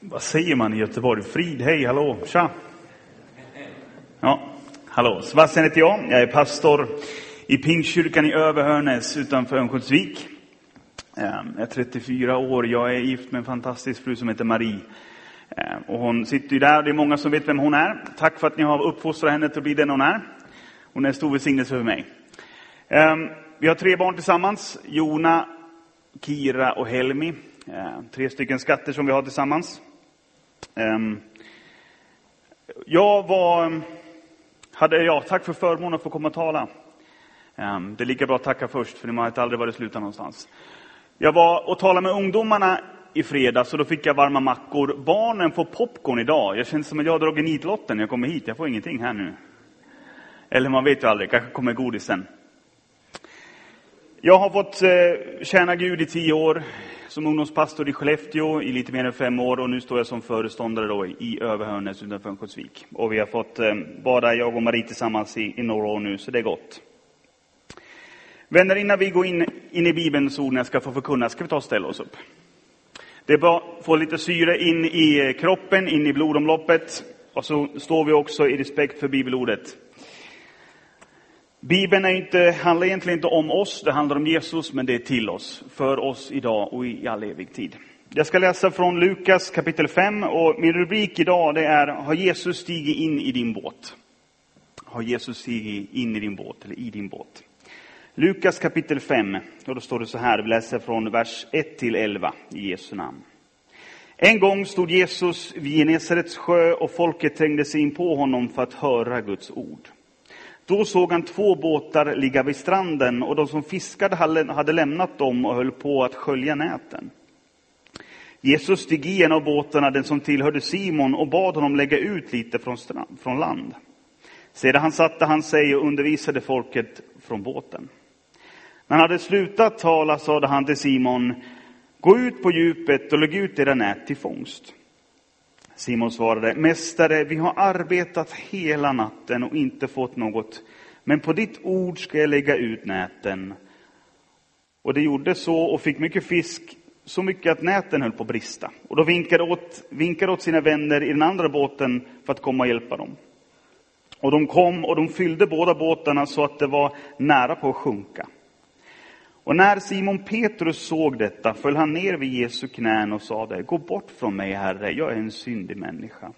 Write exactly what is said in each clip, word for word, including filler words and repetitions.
Vad säger man i Göteborg? Frid, hej, hallå, tja. Ja, hallå. Svassen heter jag. Jag är pastor i Pingstkyrkan i Överhörnäs utanför Örnsköldsvik. Jag är trettiofyra år. Jag är gift med en fantastisk fru som heter Marie. Och hon sitter ju där. Det är många som vet vem hon är. Tack för att ni har uppfostrat henne till att bli den hon är. Hon är en stor välsignelse för mig. Vi har tre barn tillsammans. Jona, Kira och Helmi. Tre stycken skatter som vi har tillsammans. Jag var... Hade, ja, tack för förmånen att få komma och tala. Det är lika bra att tacka först, för det har aldrig varit sluta någonstans. Jag var och talade med ungdomarna i fredag, så då fick jag varma mackor. Barnen får popcorn idag. Jag känner som att jag har dragit nitlotten när jag kommer hit. Jag får ingenting här nu. Eller man vet ju aldrig, kanske kommer godisen. Jag har fått eh, tjäna Gud i tio år. Som ungdomspastor i Skellefteå i lite mer än fem år. Och nu står jag som föreståndare då i Överhörnäs utanför Örnsköldsvik. Och vi har fått eh, bada jag och Marie tillsammans i, i några år nu, så det är gott. Vänner, innan vi går in, in i Bibelns ord när jag ska få förkunna, ska vi ta och ställa oss upp. Det är bra att få lite syre in i kroppen, in i blodomloppet. Och så står vi också i respekt för bibelordet. Bibeln är inte, handlar egentligen inte om oss, det handlar om Jesus, men det är till oss, för oss idag och i all evig tid. Jag ska läsa från Lukas kapitel fem, och min rubrik idag det är Har Jesus stigit in i din båt? Har Jesus stigit in i din båt, eller i din båt? Lukas kapitel fem, och då står det så här, vi läser från vers ett till elva i Jesu namn. En gång stod Jesus vid Genesarets sjö och folket trängde sig in på honom för att höra Guds ord. Då såg han två båtar ligga vid stranden och de som fiskade hade lämnat dem och höll på att skölja näten. Jesus steg i en av båtarna, den som tillhörde Simon, och bad honom lägga ut lite från, strand, från land. Sedan han satte han sig och undervisade folket från båten. När han hade slutat tala sade han till Simon, gå ut på djupet och lägg ut era nät till fångst. Simon svarade, mästare, vi har arbetat hela natten och inte fått något, men på ditt ord ska jag lägga ut näten. Och det gjorde så och fick mycket fisk, så mycket att näten höll på att brista. Och då vinkade åt, vinkade åt sina vänner i den andra båten för att komma och hjälpa dem. Och de kom och de fyllde båda båtarna så att det var nära på att sjunka. Och när Simon Petrus såg detta föll han ner vid Jesu knän och sade, gå bort från mig, Herre, jag är en syndig människa.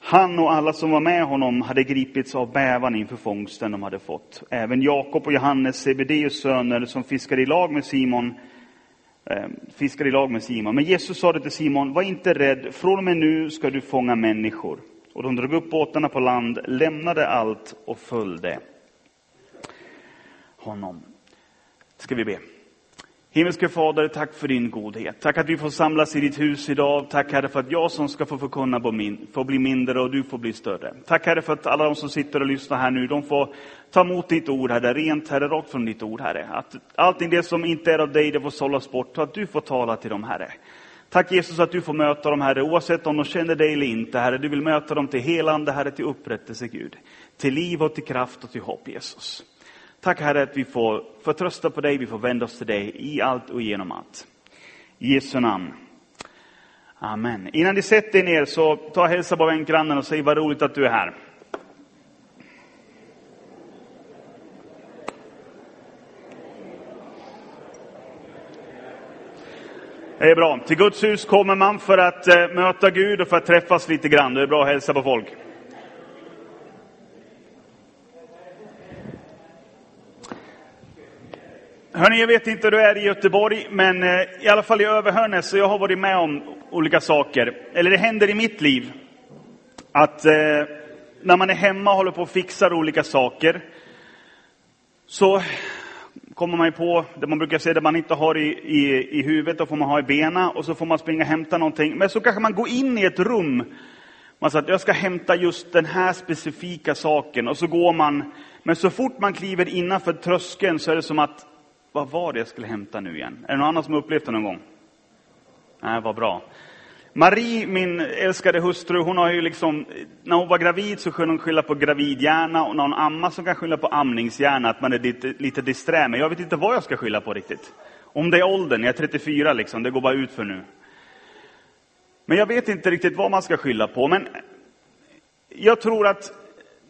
Han och alla som var med honom hade gripits av bävan inför fångsten de hade fått. Även Jakob och Johannes, Sebedaios söner, som fiskade i lag med Simon. Eh, fiskade i lag med Simon. Men Jesus sade till Simon, var inte rädd, från och med nu ska du fånga människor. Och de drog upp båtarna på land, lämnade allt och följde honom. Ska vi be. Himmelske Fader, tack för din godhet. Tack att vi får samlas i ditt hus idag. Tack, Herre, för att jag som ska få förkunna får bli mindre och du får bli större. Tack, Herre, för att alla de som sitter och lyssnar här nu, de får ta emot ditt ord, Herre, rent, Herre, rakt från ditt ord, Herre. Att allting det som inte är av dig, det får sållas bort, att du får tala till dem, Herre. Tack, Jesus, att du får möta dem, Herre, oavsett om de känner dig eller inte, Herre. Du vill möta dem till helande, Herre, till upprättelse, Gud. Till liv och till kraft och till hopp, Jesus. Tack, Herre, att vi får förtrösta på dig, vi får vända oss till dig i allt och genom allt. I Jesu namn. Amen. Innan ni sätter er ner så ta och hälsa på vänkgrannen och säg vad roligt att du är här. Det är bra. Till Guds hus kommer man för att möta Gud och för att träffas lite grann. Det är bra att hälsa på folk. Hörrni, jag vet inte hur du är i Göteborg, men i alla fall i Överhörnäs så jag har varit med om olika saker. Eller det händer i mitt liv att eh, när man är hemma och håller på och fixar olika saker så kommer man ju på det man brukar säga, det man inte har i, i, i huvudet och får man ha i bena och så får man springa och hämta någonting. Men så kanske man går in i ett rum. Man säger att jag ska hämta just den här specifika saken och så går man. Men så fort man kliver innanför tröskeln så är det som att vad var det jag skulle hämta nu igen? Är det någon annan som har upplevt det någon gång? Nej, vad bra. Marie, min älskade hustru, hon har ju liksom... När hon var gravid så kunde hon skylla på gravidhjärna. Och när hon ammar så kan skylla på amningshjärna. Att man är lite, lite disträ. Men jag vet inte vad jag ska skylla på riktigt. Om det är åldern, jag är trettiofyra liksom. Det går bara ut för nu. Men jag vet inte riktigt vad man ska skylla på. Men jag tror att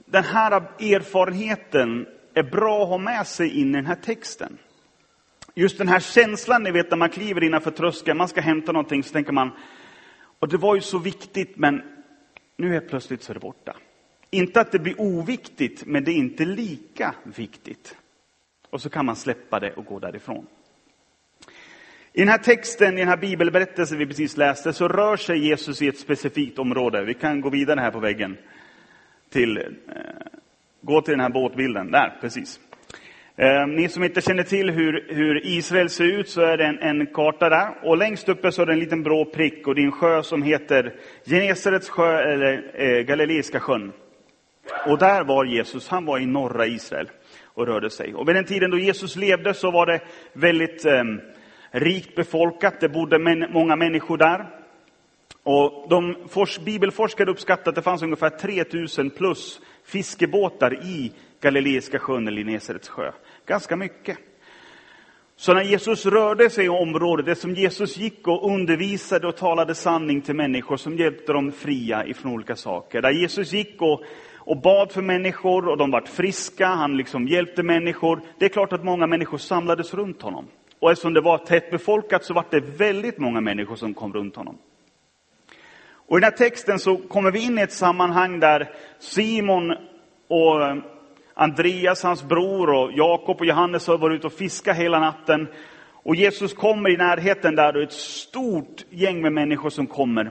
den här erfarenheten är bra att ha med sig in i den här texten. Just den här känslan, ni vet, när man kliver innanför tröskeln, man ska hämta någonting, så tänker man, och det var ju så viktigt, men nu är plötsligt så är det borta. Inte att det blir oviktigt, men det är inte lika viktigt. Och så kan man släppa det och gå därifrån. I den här texten, i den här bibelberättelsen vi precis läste, så rör sig Jesus i ett specifikt område. Vi kan gå vidare här på väggen. Till, eh, gå till den här båtbilden. Där, precis. Eh, ni som inte känner till hur, hur Israel ser ut, så är det en, en karta där. Och längst uppe så är det en liten blå prick. Och det är en sjö som heter Genesarets sjö, eller eh, Galileiska sjön. Och där var Jesus. Han var i norra Israel och rörde sig. Och vid den tiden då Jesus levde så var det väldigt... Eh, rikt befolkat, det bodde men, många människor där. Och de fors, bibelforskare uppskattat att det fanns ungefär tre tusen plus fiskebåtar i Galileiska sjön eller Genesarets sjö. Ganska mycket. Så när Jesus rörde sig i området, det som Jesus gick och undervisade och talade sanning till människor som hjälpte dem fria ifrån olika saker. Där Jesus gick och, och bad för människor och de vart friska, han liksom hjälpte människor. Det är klart att många människor samlades runt honom. Och eftersom det var tätt befolkat så var det väldigt många människor som kom runt honom. Och i den här texten så kommer vi in i ett sammanhang där Simon och Andreas, hans bror, och Jakob och Johannes har varit ute och fiskat hela natten. Och Jesus kommer i närheten där, och ett stort gäng med människor som kommer.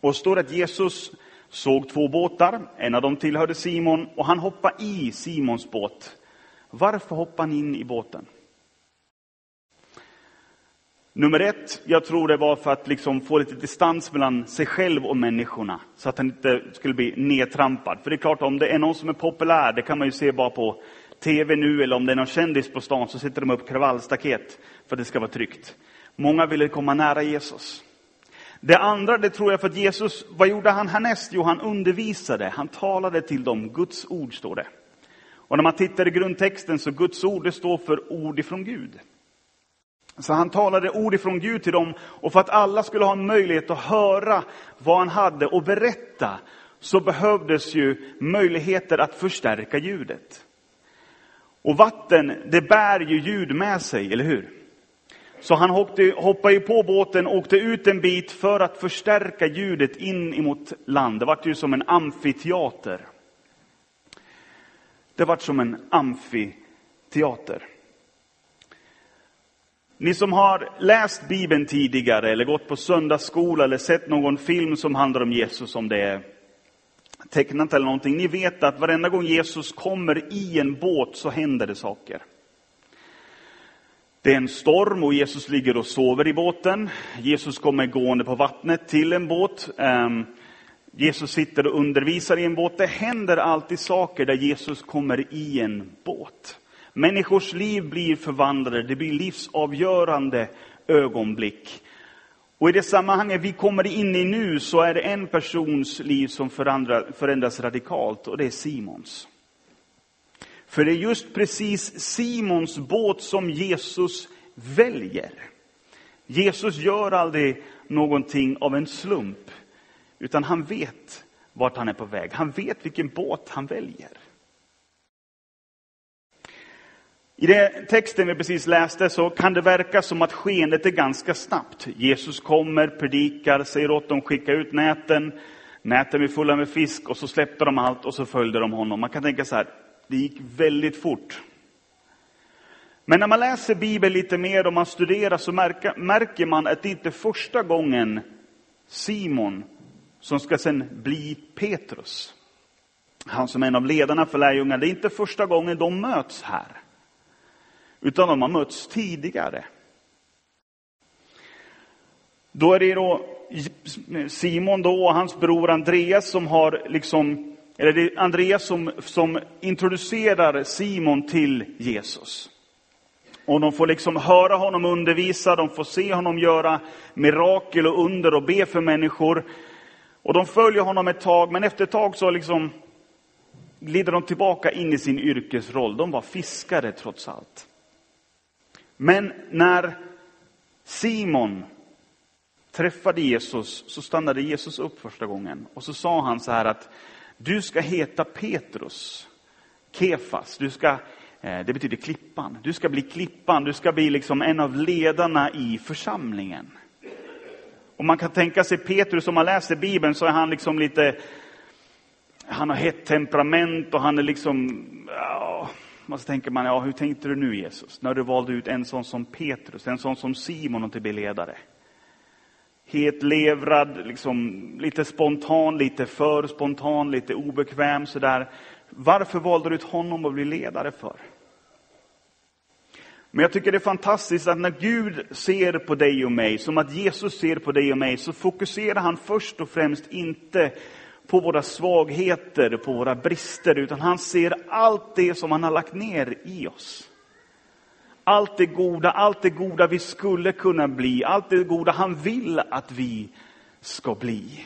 Och står att Jesus såg två båtar. En av dem tillhörde Simon och han hoppade i Simons båt. Varför hoppade han in i båten? Nummer ett, jag tror det var för att liksom få lite distans mellan sig själv och människorna. Så att han inte skulle bli nedtrampad. För det är klart, om det är någon som är populär, det kan man ju se bara på tv nu. Eller om det är någon kändis på stan, så sätter de upp kravallstaket för att det ska vara tryggt. Många ville komma nära Jesus. Det andra, det tror jag för att Jesus, vad gjorde han härnäst? Jo, han undervisade, han talade till dem. Guds ord står det. Och när man tittar i grundtexten så Guds ord, det står för ord ifrån Gud. Så han talade ord ifrån Gud till dem, och för att alla skulle ha en möjlighet att höra vad han hade och berätta, så behövdes ju möjligheter att förstärka ljudet. Och vatten, det bär ju ljud med sig, eller hur? Så han hoppade, hoppade ju på båten och åkte ut en bit för att förstärka ljudet in emot land. Det var ju som en amfiteater. Det var som en amfiteater. Ni som har läst Bibeln tidigare eller gått på söndagsskola eller sett någon film som handlar om Jesus, om det är tecknat eller någonting, ni vet att varenda gång Jesus kommer i en båt så händer det saker. Det är en storm och Jesus ligger och sover i båten. Jesus kommer gående på vattnet till en båt. Jesus sitter och undervisar i en båt. Det händer alltid saker där Jesus kommer i en båt. Människors liv blir förvandlade. Det blir livsavgörande ögonblick. Och i det sammanhanget vi kommer in i nu, så är det en persons liv som förändras radikalt. Och det är Simons. För det är just precis Simons båt som Jesus väljer. Jesus gör aldrig någonting av en slump. Utan han vet vart han är på väg. Han vet vilken båt han väljer. I den texten vi precis läste så kan det verka som att skeendet är ganska snabbt. Jesus kommer, predikar, säger åt dem skicka ut näten. Näten blir fulla med fisk och så släppte de allt och så följde de honom. Man kan tänka så här, det gick väldigt fort. Men när man läser Bibeln lite mer och man studerar, så märker, märker man att det inte är första gången Simon, som ska sen bli Petrus. Han som är en av ledarna för lärjungarna, det är inte första gången de möts här. Utan de har mötts tidigare. Då är det då Simon då och hans bror Andreas som har liksom, eller det är Andreas som, som introducerar Simon till Jesus. Och de får liksom höra honom undervisa, de får se honom göra mirakel och under och be för människor. Och de följer honom ett tag, men efter ett tag så liksom glider de tillbaka in i sin yrkesroll. De var fiskare trots allt. Men när Simon träffade Jesus så stannade Jesus upp första gången. Och så sa han så här att du ska heta Petrus, Kefas. Du ska, det betyder klippan. Du ska bli klippan, du ska bli liksom en av ledarna i församlingen. Och man kan tänka sig Petrus, om man läser Bibeln så är han liksom lite... Han har hett temperament och han är liksom... Ja, och så tänker man, ja, hur tänkte du nu Jesus? När du valde ut en sån som Petrus, en sån som Simon och till att bli ledare. Helt levrad, liksom lite spontan, lite för spontan, lite obekväm sådär. Varför valde du ut honom att bli ledare för? Men jag tycker det är fantastiskt att när Gud ser på dig och mig, som att Jesus ser på dig och mig, så fokuserar han först och främst inte på våra svagheter, på våra brister, utan han ser allt det som han har lagt ner i oss. Allt det goda, allt det goda vi skulle kunna bli, allt det goda han vill att vi ska bli.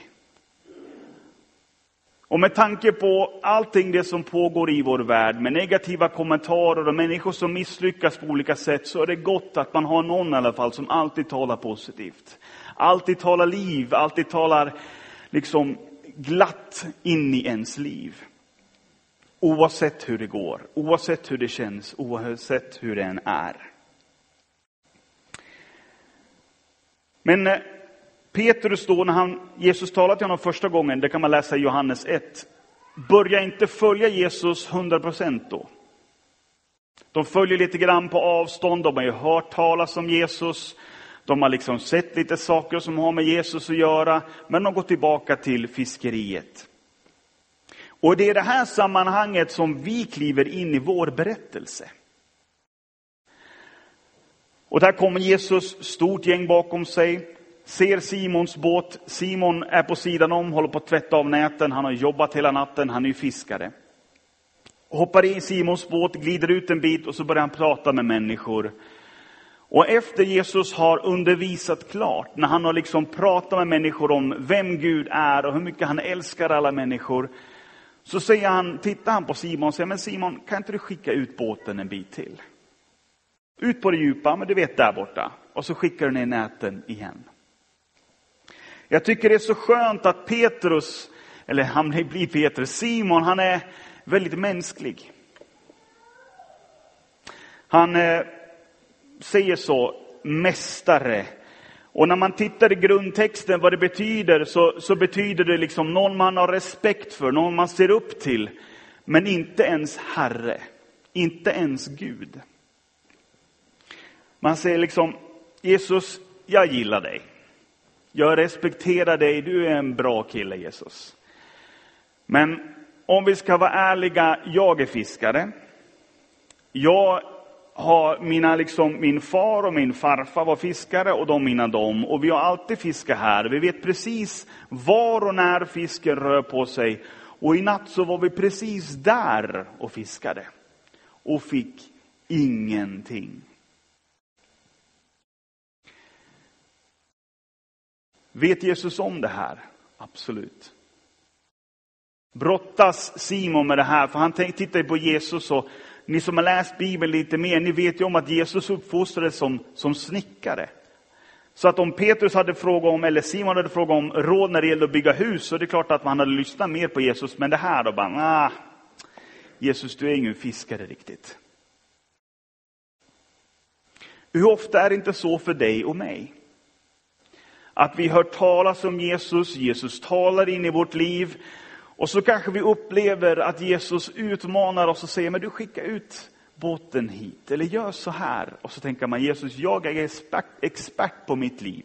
Och med tanke på allting det som pågår i vår värld, med negativa kommentarer och människor som misslyckas på olika sätt, så är det gott att man har någon i alla fall som alltid talar positivt. Alltid talar liv, alltid talar liksom glatt in i ens liv. Oavsett hur det går, oavsett hur det känns, oavsett hur det än är. Men Petrus då, när han, Jesus talade till honom första gången, det kan man läsa i Johannes ett. Börja inte följa Jesus hundra procent då. De följer lite grann på avstånd, de har ju hört talas om Jesus. De har liksom sett lite saker som har med Jesus att göra, men de går tillbaka till fiskeriet. Och det är det här sammanhanget som vi kliver in i vår berättelse. Och där kommer Jesus, stort gäng bakom sig, ser Simons båt. Simon är på sidan om, håller på att tvätta av näten. Han har jobbat hela natten, han är ju fiskare. Hoppar in i Simons båt, glider ut en bit och så börjar han prata med människor. Och efter Jesus har undervisat klart, när han har liksom pratat med människor om vem Gud är och hur mycket han älskar alla människor, så säger han, tittar han på Simon och säger, men Simon, kan inte du skicka ut båten en bit till? Ut på det djupa, men du vet där borta. Och så skickar du ner näten igen. Jag tycker det är så skönt att Petrus, eller han blir Petrus, Simon, han är väldigt mänsklig. Han eh, säger så, mästare. Och när man tittar i grundtexten vad det betyder, så, så betyder det liksom någon man har respekt för, någon man ser upp till. Men inte ens Herre, inte ens Gud. Man säger liksom, Jesus, jag gillar dig. Jag respekterar dig, du är en bra kille Jesus. Men om vi ska vara ärliga, jag är fiskare. Jag har mina, liksom, min far och min farfar var fiskare och de mina dem. Och vi har alltid fiskat här. Vi vet precis var och när fisken rör på sig. Och i natt så var vi precis där och fiskade. Och fick ingenting. Vet Jesus om det här? Absolut. Brottas Simon med det här? För han tittar på Jesus och ni som har läst Bibeln lite mer, ni vet ju om att Jesus uppfostrades som, som snickare. Så att om Petrus hade frågat om, eller Simon hade frågat om råd när det gällde att bygga hus, så är det klart att man hade lyssnat mer på Jesus. Men det här då bara, nah, Jesus, du är ingen fiskare riktigt. Hur ofta är det inte så för dig och mig? Att vi hör talas om Jesus, Jesus talar in i vårt liv. Och så kanske vi upplever att Jesus utmanar oss och säger, men du skickar ut båten hit, eller gör så här. Och så tänker man, Jesus, jag är expert, expert på mitt liv.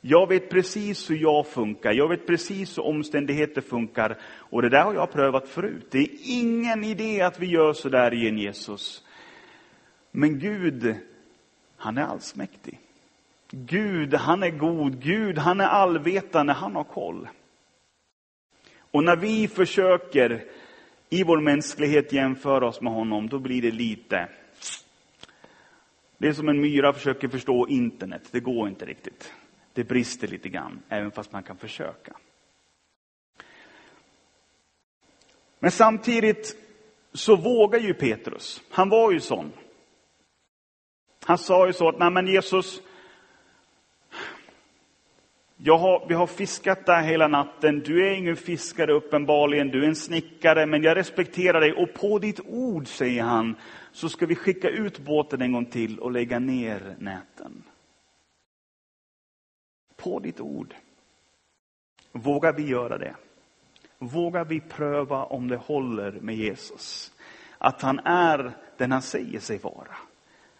Jag vet precis hur jag funkar, jag vet precis hur omständigheter funkar. Och det där har jag prövat förut. Det är ingen idé att vi gör så där igen Jesus. Men Gud, han är allsmäktig. Gud, han är god. Gud, han är allvetande. Han har koll. Och när vi försöker i vår mänsklighet jämföra oss med honom, då blir det lite. Det är som en myra försöker förstå internet. Det går inte riktigt. Det brister lite grann, även fast man kan försöka. Men samtidigt så vågar ju Petrus. Han var ju sån. Han sa ju så att, nej men Jesus... Jag har, vi har fiskat där hela natten. Du är ingen fiskare uppenbarligen. Du är en snickare, men jag respekterar dig. Och på ditt ord, säger han, så ska vi skicka ut båten en gång till och lägga ner näten. På ditt ord. Vågar vi göra det? Vågar vi pröva om det håller med Jesus? Att han är den han säger sig vara.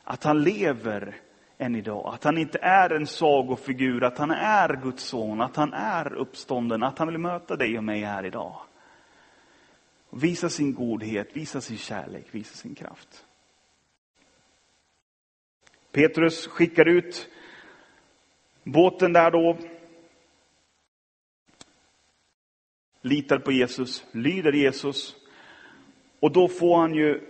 Att han lever än idag. Att han inte är en sagofigur. Att han är Guds son. Att han är uppstånden. Att han vill möta dig och mig här idag. Visa sin godhet. Visa sin kärlek. Visa sin kraft. Petrus skickar ut båten där då. Litar på Jesus. Lyder Jesus. Och då får han ju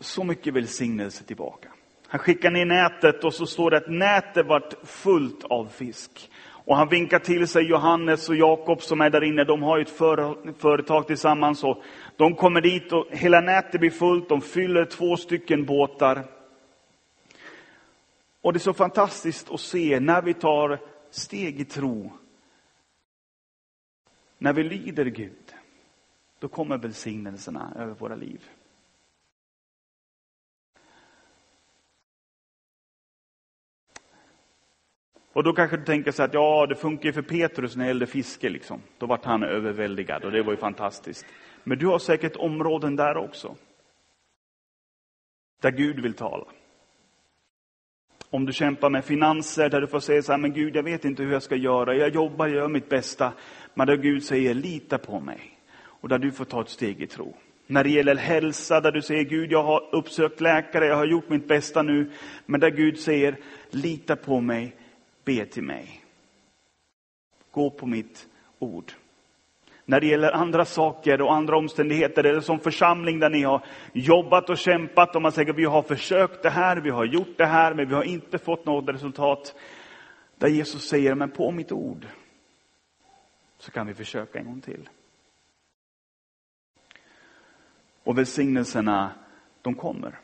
så mycket välsignelse tillbaka. Han skickar ner nätet och så står det att nätet vart fullt av fisk. Och han vinkar till sig Johannes och Jakob som är där inne. De har ju ett företag tillsammans. Och de kommer dit och hela nätet blir fullt. De fyller två stycken båtar. Och det är så fantastiskt att se när vi tar steg i tro. När vi lyder Gud. Då kommer välsignelserna över våra liv. Och då kanske du tänker så att ja, det funkar ju för Petrus när det gällde fiske liksom. Då var han överväldigad och det var ju fantastiskt. Men du har säkert områden där också. Där Gud vill tala. Om du kämpar med finanser där du får säga så här, men Gud, jag vet inte hur jag ska göra. Jag jobbar, jag gör mitt bästa. Men där Gud säger, lita på mig. Och där du får ta ett steg i tro. När det gäller hälsa där du säger, Gud, jag har uppsökt läkare. Jag har gjort mitt bästa nu. Men där Gud säger, lita på mig. Be till mig. Gå på mitt ord. När det gäller andra saker och andra omständigheter. Eller som församling där ni har jobbat och kämpat. Och man säger vi har försökt det här. Vi har gjort det här. Men vi har inte fått något resultat. Där Jesus säger men på mitt ord. Så kan vi försöka en gång till. Och välsignelserna de kommer.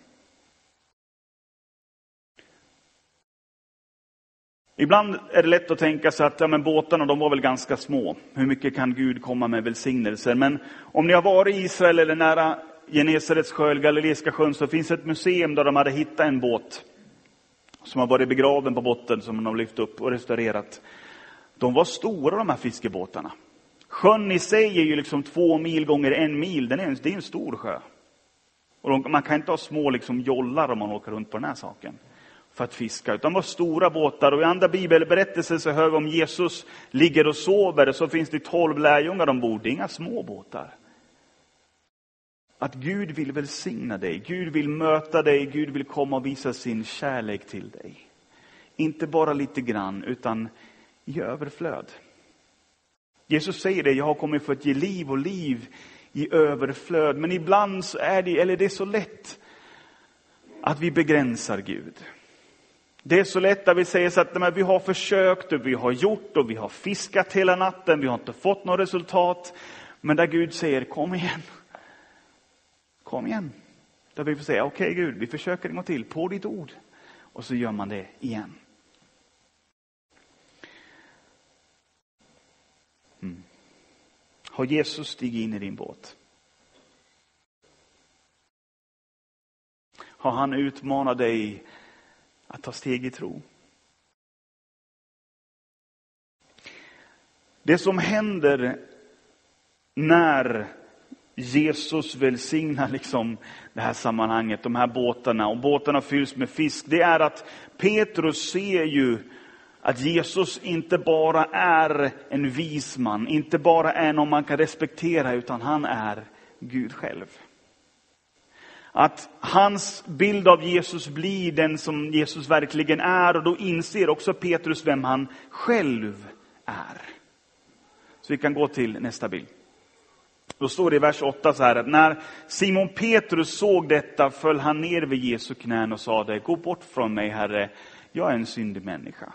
Ibland är det lätt att tänka sig att ja, men båtarna de var väl ganska små. Hur mycket kan Gud komma med välsignelser? Men om ni har varit i Israel eller nära Genesarets sjö, Galileiska sjön, så finns ett museum där de hade hittat en båt. Som har varit begraven på botten som de har lyft upp och restaurerat. De var stora de här fiskebåtarna. Sjön i sig är ju liksom två mil gånger en mil. Den är en, det är en stor sjö. Och de, man kan inte ha små liksom, jollar om man åker runt på den här saken. För att fiska. Utan var stora båtar. Och i andra bibelberättelser så hör vi om Jesus ligger och sover. Så finns det tolv lärjungar ombord. Det är inga små båtar. Att Gud vill välsigna dig. Gud vill möta dig. Gud vill komma och visa sin kärlek till dig. Inte bara lite grann. Utan i överflöd. Jesus säger det. Jag har kommit för att ge liv och liv i överflöd. Men ibland så är det. Eller det är så lätt. Att vi begränsar Gud. Det är så lätt att vi säger så att men vi har försökt och vi har gjort och vi har fiskat hela natten. Vi har inte fått något resultat. Men där Gud säger kom igen. Kom igen. Där vi får säga okej okay, Gud vi försöker en gång till på ditt ord. Och så gör man det igen. Mm. Har Jesus stigit in i din båt? Har han utmanat dig? Att ta steg i tro. Det som händer när Jesus välsignar liksom det här sammanhanget, de här båtarna, och båtarna fylls med fisk, det är att Petrus ser ju att Jesus inte bara är en vis man, inte bara är någon man kan respektera, utan han är Gud själv. Att hans bild av Jesus blir den som Jesus verkligen är. Och då inser också Petrus vem han själv är. Så vi kan gå till nästa bild. Då står det i vers åtta så här. Att när Simon Petrus såg detta föll han ner vid Jesu knän och sade. Gå bort från mig Herre, jag är en syndig människa.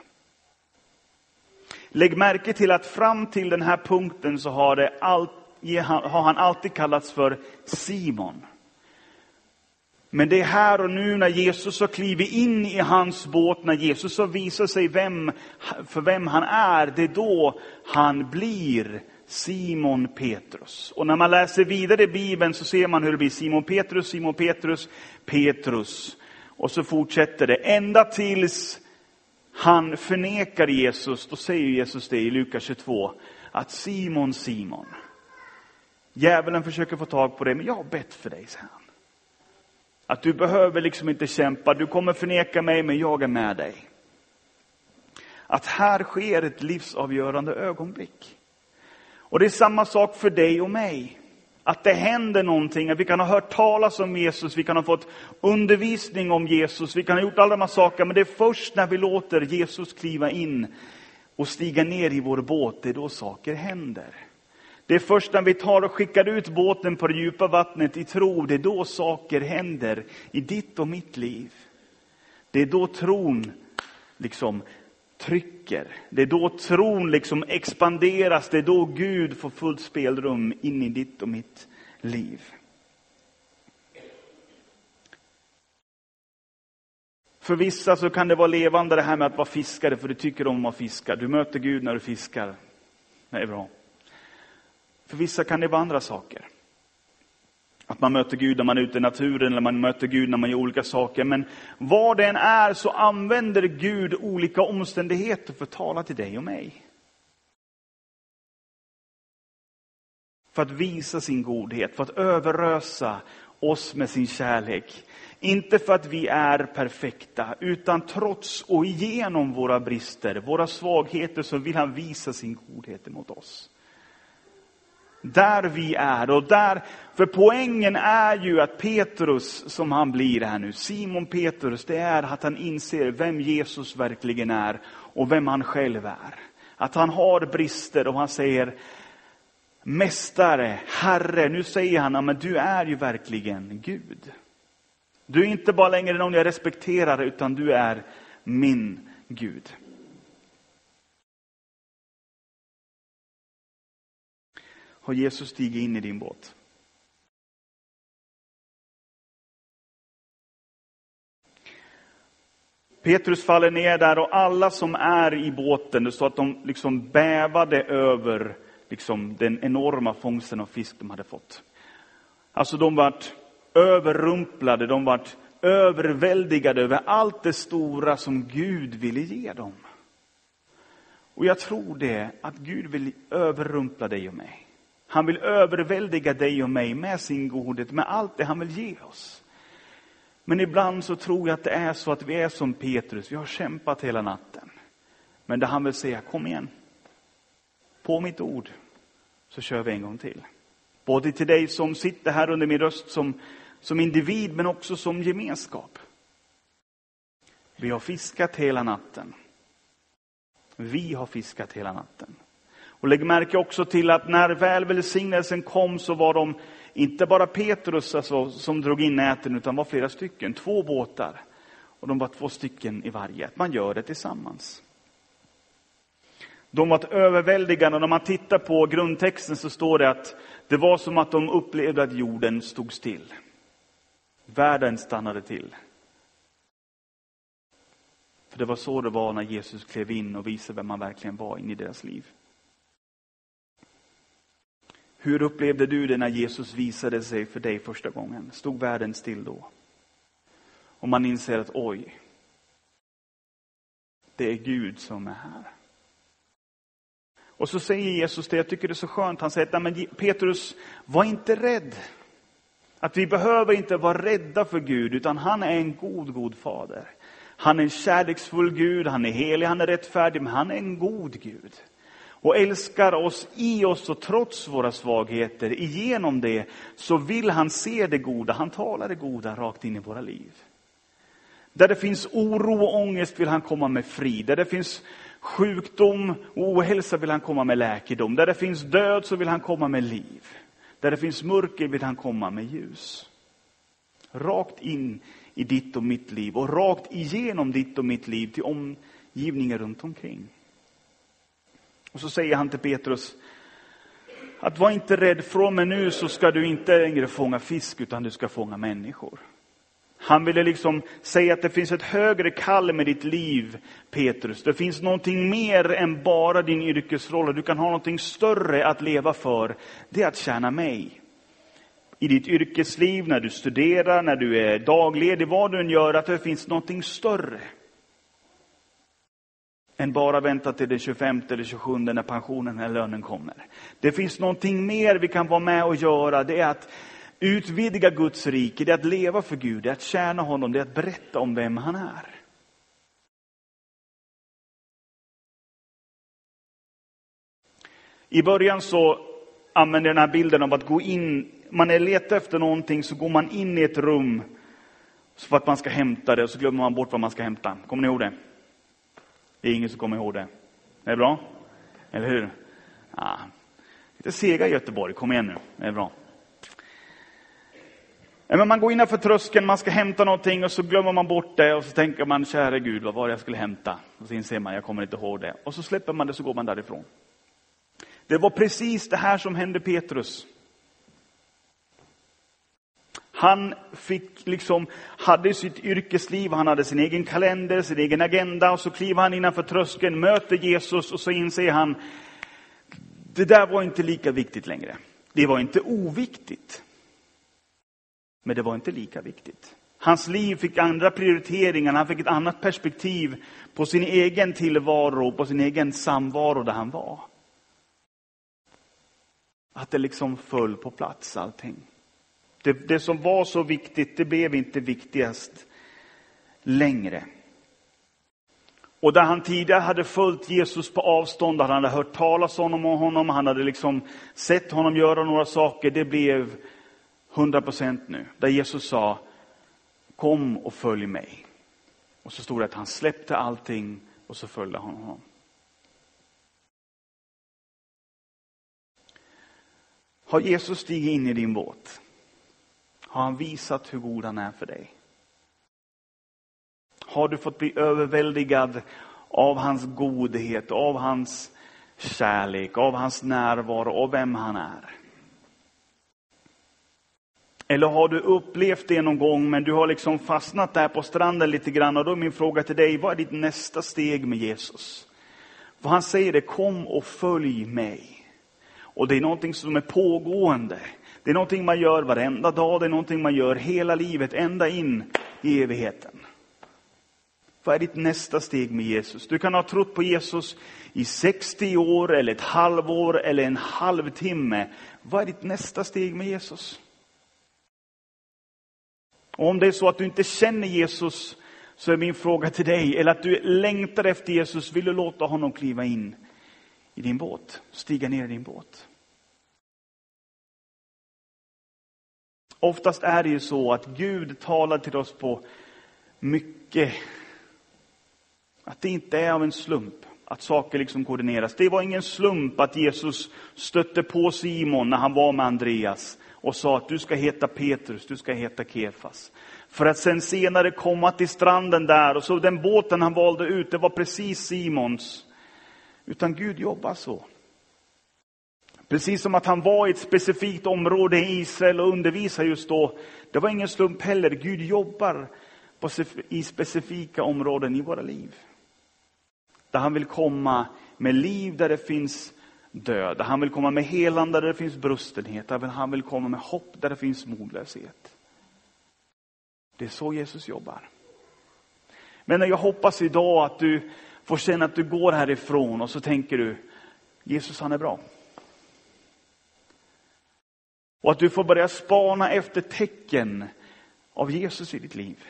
Lägg märke till att fram till den här punkten så har, det all, har han alltid kallats för Simon. Men det är här och nu när Jesus har klivit in i hans båt, när Jesus har visat sig vem, för vem han är, det är då han blir Simon Petrus. Och när man läser vidare i Bibeln så ser man hur det blir Simon Petrus, Simon Petrus, Petrus. Och så fortsätter det ända tills han förnekar Jesus. Då säger Jesus det i Lukas tjugotvå, att Simon, Simon, djävulen försöker få tag på dig, men jag har bett för dig, säger han. Att du behöver liksom inte kämpa, du kommer förneka mig, men jag är med dig. Att här sker ett livsavgörande ögonblick. Och det är samma sak för dig och mig. Att det händer någonting, att vi kan ha hört talas om Jesus, vi kan ha fått undervisning om Jesus, vi kan ha gjort alla de här sakerna. Men det är först när vi låter Jesus kliva in och stiga ner i vår båt, det är då saker händer. Det är först när vi tar och skickar ut båten på det djupa vattnet i tro, det är då saker händer i ditt och mitt liv. Det är då tron liksom trycker. Det är då tron liksom expanderas. Det är då Gud får fullt spelrum in i ditt och mitt liv. För vissa så kan det vara levande det här med att vara fiskare, för du tycker om att fiska. Du möter Gud när du fiskar. Det är bra. För vissa kan det vara andra saker. Att man möter Gud när man är ute i naturen, eller man möter Gud när man gör olika saker. Men vad det än är så använder Gud olika omständigheter för att tala till dig och mig. För att visa sin godhet, för att överrösa oss med sin kärlek. Inte för att vi är perfekta, utan trots och igenom våra brister, våra svagheter, så vill han visa sin godhet emot oss. Där vi är och där, för poängen är ju att Petrus som han blir här nu, Simon Petrus, det är att han inser vem Jesus verkligen är och vem han själv är. Att han har brister och han säger mästare, herre, nu säger han, men du är ju verkligen Gud. Du är inte bara längre någon jag respekterar, utan du är min Gud. Har Jesus stigit in i din båt? Petrus faller ner där och alla som är i båten, det står att de liksom bävade över liksom den enorma fångsten av fisk de hade fått. Alltså de vart överrumplade, de vart överväldigade över allt det stora som Gud ville ge dem. Och jag tror det, att Gud vill överrumpla dig och mig. Han vill överväldiga dig och mig med sin godhet, med allt det han vill ge oss. Men ibland så tror jag att det är så att vi är som Petrus. Vi har kämpat hela natten. Men det han vill säga, kom igen. På mitt ord så kör vi en gång till. Både till dig som sitter här under min röst som, som individ, men också som gemenskap. Vi har fiskat hela natten. Vi har fiskat hela natten. Och lägg märke också till att när väl välsignelsen kom så var de inte bara Petrus alltså, som drog in näten, utan var flera stycken. Två båtar. Och de var två stycken i varje. Man gör det tillsammans. De var överväldigande. Och när man tittar på grundtexten så står det att det var som att de upplevde att jorden stod still. Världen stannade till. För det var så det var när Jesus klev in och visade vem man verkligen var in i deras liv. Hur upplevde du det när Jesus visade sig för dig första gången? Stod världen still då? Och man inser att oj, det är Gud som är här. Och så säger Jesus det, jag tycker det är så skönt. Han säger att men Petrus, var inte rädd. Att vi behöver inte vara rädda för Gud, utan han är en god, god fader. Han är en kärleksfull Gud, han är helig, han är rättfärdig, men han är en god Gud. Och älskar oss i oss och trots våra svagheter. Igenom det så vill han se det goda. Han talar det goda rakt in i våra liv. Där det finns oro och ångest vill han komma med frid. Där det finns sjukdom och ohälsa vill han komma med läkedom. Där det finns död så vill han komma med liv. Där det finns mörker vill han komma med ljus. Rakt in i ditt och mitt liv. Och rakt igenom ditt och mitt liv till omgivningen runt omkring. Och så säger han till Petrus att var inte rädd, från men nu så ska du inte längre fånga fisk utan du ska fånga människor. Han ville liksom säga att det finns ett högre kall med ditt liv, Petrus. Det finns någonting mer än bara din yrkesroll. Du kan ha någonting större att leva för. Det är att tjäna mig. I ditt yrkesliv, när du studerar, när du är dagledig, vad du än gör, att det finns någonting större. Än bara vänta till den tjugofemte eller tjugosjunde när pensionen eller lönen kommer. Det finns någonting mer vi kan vara med och göra. Det är att utvidga Guds rike, det är att leva för Gud, det är att tjäna honom, det är att berätta om vem han är. I början så använder jag den här bilden av att gå in, man är letar efter någonting så går man in i ett rum för att man ska hämta det och så glömmer man bort vad man ska hämta. Kommer ni ihåg det? Det är ingen som kommer ihåg det. Det är bra? Eller hur? Ja. Lite sega i Göteborg, kom igen nu, det är bra. Men man går in för tröskeln, man ska hämta någonting och så glömmer man bort det. Och så tänker man, kära Gud, vad var det jag skulle hämta? Och så inser man, jag kommer inte ihåg det. Och så släpper man det så går man därifrån. Det var precis det här som hände Petrus. Han fick liksom, hade sitt yrkesliv, han hade sin egen kalender, sin egen agenda. Och så kliver han innanför tröskeln, möter Jesus och så inser han, det där var inte lika viktigt längre. Det var inte oviktigt. Men det var inte lika viktigt. Hans liv fick andra prioriteringar. Han fick ett annat perspektiv på sin egen tillvaro. På sin egen samvaro där han var. Att det liksom föll på plats allting. Det, det som var så viktigt, det blev inte viktigast längre. Och där han tidigare hade följt Jesus på avstånd. Han hade hört talas om honom. Han hade liksom sett honom göra några saker. Det blev hundra procent nu. Där Jesus sa, kom och följ mig. Och så stod det att han släppte allting och så följde han honom. Har Jesus stigit in i din båt? Har han visat hur god han är för dig? Har du fått bli överväldigad av hans godhet, av hans kärlek, av hans närvaro, av vem han är? Eller har du upplevt det någon gång men du har liksom fastnat där på stranden lite grann. Och då är min fråga till dig, vad är ditt nästa steg med Jesus? För han säger det, kom och följ mig. Och det är någonting som är pågående. Det är någonting man gör varenda dag, det är någonting man gör hela livet, ända in i evigheten. Vad är ditt nästa steg med Jesus? Du kan ha trott på Jesus i sextio år eller ett halvår eller en halvtimme. Vad är ditt nästa steg med Jesus? Och om det är så att du inte känner Jesus så är min fråga till dig. Eller att du längtar efter Jesus. Vill du låta honom kliva in i din båt? Stiga ner i din båt. Oftast är det ju så att Gud talar till oss på mycket. Att det inte är av en slump. Att saker liksom koordineras. Det var ingen slump att Jesus stötte på Simon när han var med Andreas. Och sa att du ska heta Petrus, du ska heta Kefas. För att sen senare komma till stranden där. Och så den båten han valde ut, det var precis Simons. Utan Gud jobbar så. Precis som att han var i ett specifikt område i Israel och undervisade just då. Det var ingen slump heller. Gud jobbar på, i specifika områden i våra liv. Där han vill komma med liv där det finns död. Han vill komma med helande där det finns brustenhet. Han vill komma med hopp där det finns modlöshet. Det är så Jesus jobbar. Men jag hoppas idag att du får känna att du går härifrån. Och så tänker du, Jesus han är bra. Och att du får börja spana efter tecken av Jesus i ditt liv.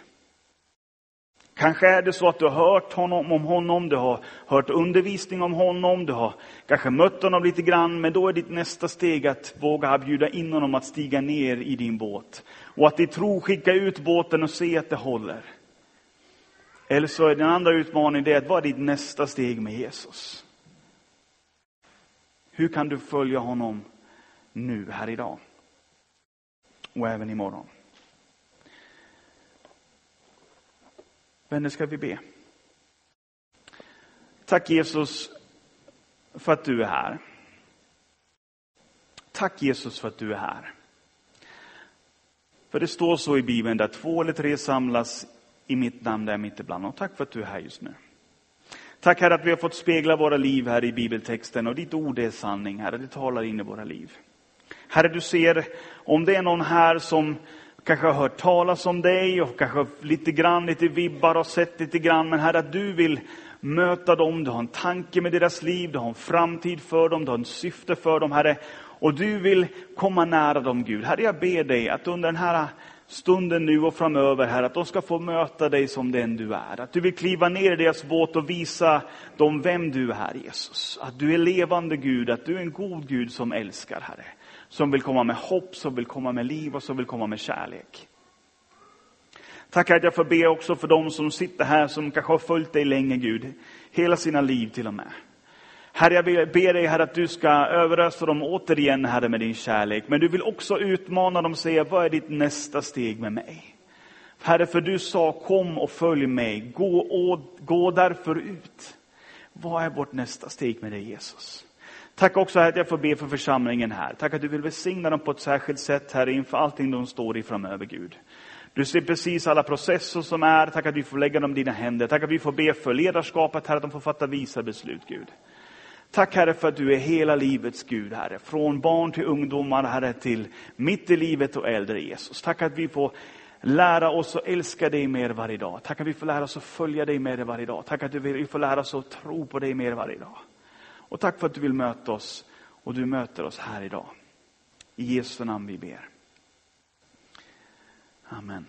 Kanske är det så att du har hört honom, om honom, du har hört undervisning om honom, du har kanske mött honom lite grann. Men då är ditt nästa steg att våga bjuda in honom att stiga ner i din båt. Och att i tro skicka ut båten och se att det håller. Eller så är den andra utmaningen det att vad är ditt nästa steg med Jesus? Hur kan du följa honom nu, här idag? Och även imorgon. Vänner, ska vi be. Tack Jesus för att du är här. Tack Jesus för att du är här. För det står så i Bibeln, där två eller tre samlas i mitt namn, där mitt ibland. Och tack för att du är här just nu. Tack Herre att vi har fått spegla våra liv här i bibeltexten. Och ditt ord är sanning, Herre. Det talar in i våra liv. Herre, du ser om det är någon här som kanske har hört talas om dig. Och kanske lite grann, lite vibbar och sett lite grann. Men Herre, att du vill möta dem. Du har en tanke med deras liv. Du har en framtid för dem. Du har en syfte för dem, Herre. Och du vill komma nära dem, Gud. Herre, jag ber dig att under den här stunden nu och framöver, Herre, att de ska få möta dig som den du är. Att du vill kliva ner i deras båt och visa dem vem du är, Herre Jesus. Att du är levande Gud, att du är en god Gud som älskar, Herre. Som vill komma med hopp, som vill komma med liv och som vill komma med kärlek. Tack att jag får be också för dem som sitter här, som kanske har följt dig länge, Gud. Hela sina liv till och med. Herre, jag ber dig, Herre, att du ska överösa dem återigen, Herre, med din kärlek. Men du vill också utmana dem och säga, vad är ditt nästa steg med mig? Herre, för du sa, kom och följ mig. Gå, och, gå därför ut. Vad är vårt nästa steg med dig, Jesus? Tack också, Herre, att jag får be för församlingen här. Tack att du vill välsigna dem på ett särskilt sätt, Herre, inför allting de står i framöver, Gud. Du ser precis alla processer som är. Tack att du får lägga dem i dina händer. Tack att vi får be för ledarskapet, Herre, att de får fatta visa beslut, Gud. Tack Herre för att du är hela livets Gud, Herre. Från barn till ungdomar, Herre, till mitt i livet och äldre, Jesus. Tack att vi får lära oss att älska dig mer varje dag. Tack att vi får lära oss att följa dig mer varje dag. Tack att vi får lära oss att tro på dig mer varje dag. Och tack för att du vill möta oss. Och du möter oss här idag. I Jesu namn vi ber. Amen.